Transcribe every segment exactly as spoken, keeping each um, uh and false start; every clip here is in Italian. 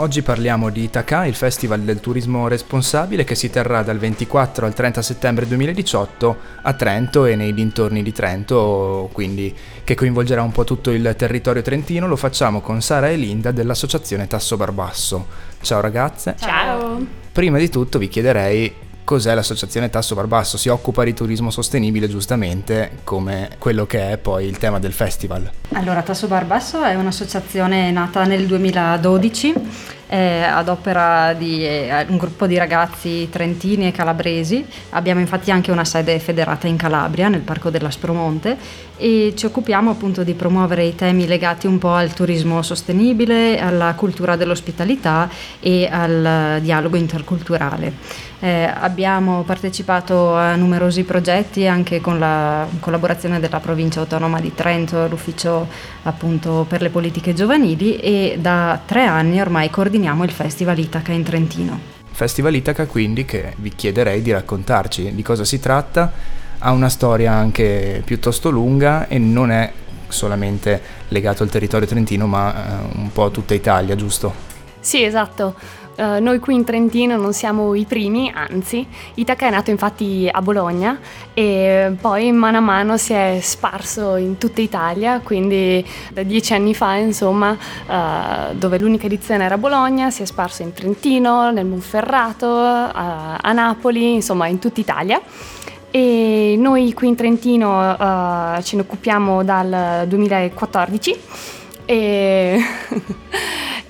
Oggi parliamo di I T A C A, il Festival del Turismo Responsabile che si terrà dal ventiquattro al trenta settembre duemiladiciotto a Trento e nei dintorni di Trento, quindi che coinvolgerà un po' tutto il territorio trentino. Lo facciamo con Sara e Linda dell'associazione Tasso Barbasso. Ciao ragazze. Ciao. Prima di tutto vi chiederei cos'è l'associazione Tasso Barbasso. Si occupa di turismo sostenibile, giustamente, come quello che è poi il tema del festival. Allora, Tasso Barbasso è un'associazione nata nel duemiladodici eh, ad opera di eh, un gruppo di ragazzi trentini e calabresi. Abbiamo infatti anche una sede federata in Calabria, nel Parco dell'Aspromonte, e ci occupiamo appunto di promuovere i temi legati un po' al turismo sostenibile, alla cultura dell'ospitalità e al dialogo interculturale. Eh, abbiamo partecipato a numerosi progetti anche con la collaborazione della Provincia Autonoma di Trento, l'ufficio appunto per le politiche giovanili, e da tre anni ormai coordiniamo il Festival I T A C A in Trentino. Festival I T A C A, quindi, che vi chiederei di raccontarci di cosa si tratta. Ha una storia anche piuttosto lunga e non è solamente legato al territorio trentino, ma eh, un po' a tutta Italia, giusto? Sì, esatto. Uh, noi qui in Trentino non siamo i primi, anzi, I T A C A è nato infatti a Bologna e poi mano a mano si è sparso in tutta Italia, quindi da dieci anni fa, insomma, uh, dove l'unica edizione era a Bologna, si è sparso in Trentino, nel Monferrato, uh, a Napoli, insomma in tutta Italia. E noi qui in Trentino uh, ce ne occupiamo dal duemilaquattordici e...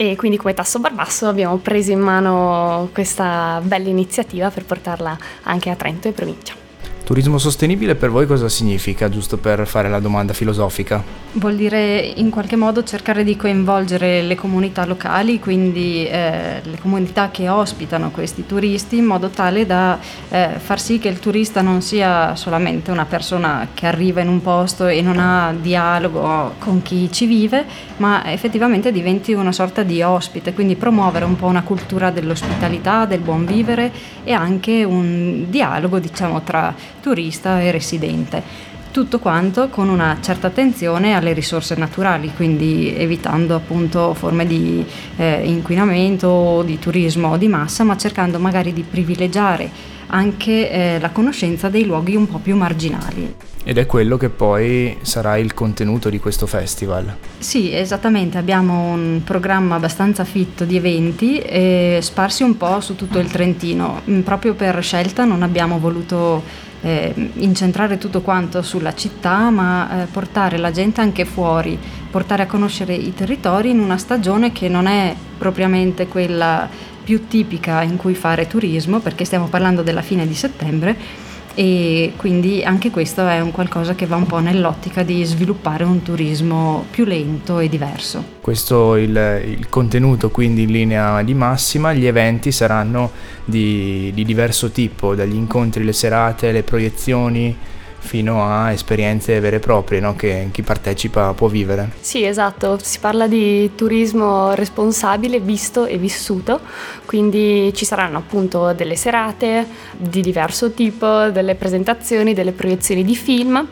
E quindi come Tasso Barbasso abbiamo preso in mano questa bella iniziativa per portarla anche a Trento e provincia. Turismo sostenibile per voi cosa significa, giusto per fare la domanda filosofica? Vuol dire in qualche modo cercare di coinvolgere le comunità locali, quindi eh, le comunità che ospitano questi turisti, in modo tale da eh, far sì che il turista non sia solamente una persona che arriva in un posto e non ha dialogo con chi ci vive, ma effettivamente diventi una sorta di ospite, quindi promuovere un po' una cultura dell'ospitalità, del buon vivere e anche un dialogo, diciamo, tra turista e residente. Tutto quanto con una certa attenzione alle risorse naturali, quindi evitando appunto forme di eh, inquinamento o di turismo di massa, ma cercando magari di privilegiare anche eh, la conoscenza dei luoghi un po' più marginali. Ed è quello che poi sarà il contenuto di questo festival. Sì, esattamente, abbiamo un programma abbastanza fitto di eventi eh, sparsi un po' su tutto il Trentino. Proprio per scelta non abbiamo voluto Eh, incentrare tutto quanto sulla città, ma eh, portare la gente anche fuori, portare a conoscere i territori in una stagione che non è propriamente quella più tipica in cui fare turismo, perché stiamo parlando della fine di settembre, e quindi anche questo è un qualcosa che va un po' nell'ottica di sviluppare un turismo più lento e diverso. Questo il, il contenuto, quindi in linea di massima. Gli eventi saranno di, di diverso tipo, dagli incontri, le serate, le proiezioni, fino a esperienze vere e proprie, no? Che chi partecipa può vivere. Sì, esatto, si parla di turismo responsabile visto e vissuto, quindi ci saranno appunto delle serate di diverso tipo, delle presentazioni, delle proiezioni di film,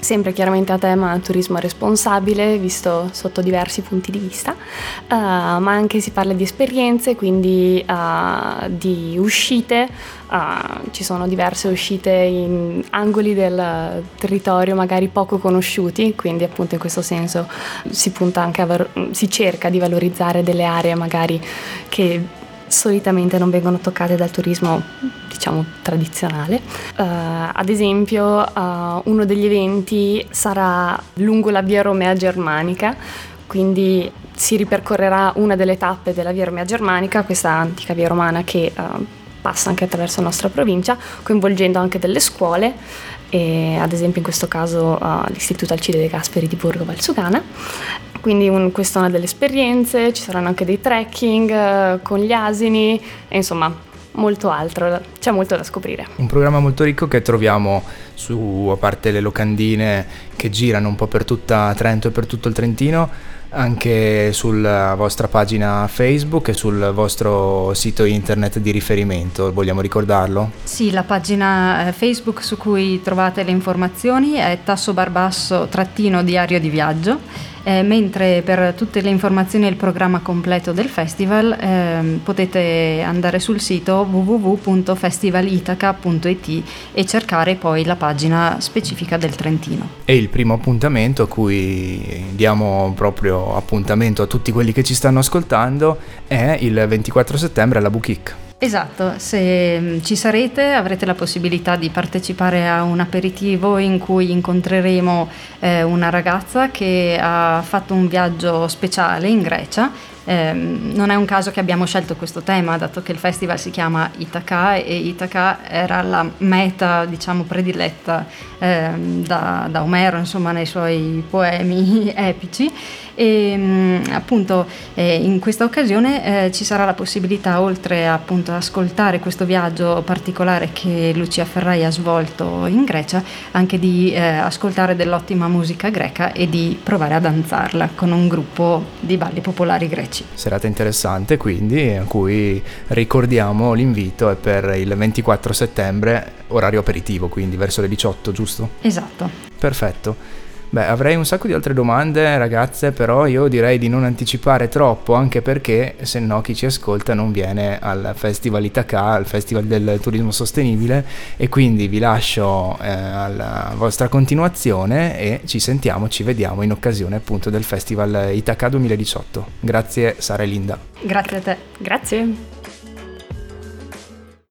sempre chiaramente a tema turismo responsabile, visto sotto diversi punti di vista, uh, ma anche si parla di esperienze, quindi uh, di uscite, uh, ci sono diverse uscite in angoli del territorio magari poco conosciuti, quindi appunto in questo senso si punta anche a val- si cerca di valorizzare delle aree magari che solitamente non vengono toccate dal turismo, diciamo, tradizionale. Uh, ad esempio, uh, uno degli eventi sarà lungo la via Romea Germanica, quindi si ripercorrerà una delle tappe della via Romea Germanica, questa antica via romana che uh, passa anche attraverso la nostra provincia, coinvolgendo anche delle scuole, e ad esempio in questo caso uh, l'Istituto Alcide de Gasperi di Borgo Valsugana. Quindi un, questa è una delle esperienze, ci saranno anche dei trekking uh, con gli asini e insomma molto altro, c'è molto da scoprire. Un programma molto ricco che troviamo su, a parte le locandine che girano un po' per tutta Trento e per tutto il Trentino, anche sulla vostra pagina Facebook e sul vostro sito internet di riferimento, vogliamo ricordarlo? Sì, la pagina Facebook su cui trovate le informazioni è Tasso Barbasso trattino diario di viaggio. eh, mentre per tutte le informazioni e il programma completo del festival eh, potete andare sul sito w w w punto festival itaca punto i t e cercare poi la pagina specifica del Trentino. È il primo appuntamento a cui diamo proprio appuntamento a tutti quelli che ci stanno ascoltando, è il ventiquattro settembre alla Bukic. Esatto, se ci sarete avrete la possibilità di partecipare a un aperitivo in cui incontreremo eh, una ragazza che ha fatto un viaggio speciale in Grecia. Eh, non è un caso che abbiamo scelto questo tema, dato che il festival si chiama I T A C A e I T A C A era la meta, diciamo, prediletta eh, da, da Omero, insomma, nei suoi poemi epici. E appunto eh, in questa occasione eh, ci sarà la possibilità, oltre appunto ad ascoltare questo viaggio particolare che Lucia Ferrai ha svolto in Grecia, anche di eh, ascoltare dell'ottima musica greca e di provare a danzarla con un gruppo di balli popolari greci. Serata interessante, quindi, a cui ricordiamo l'invito è per il ventiquattro settembre, orario aperitivo, quindi verso le diciotto, giusto? Esatto. Perfetto. Beh, avrei un sacco di altre domande, ragazze, però io direi di non anticipare troppo, anche perché se no chi ci ascolta non viene al Festival I T A C A, al Festival del Turismo Sostenibile, e quindi vi lascio eh, alla vostra continuazione e ci sentiamo, ci vediamo in occasione appunto del Festival I T A C A duemiladiciotto. Grazie Sara e Linda. Grazie a te. Grazie.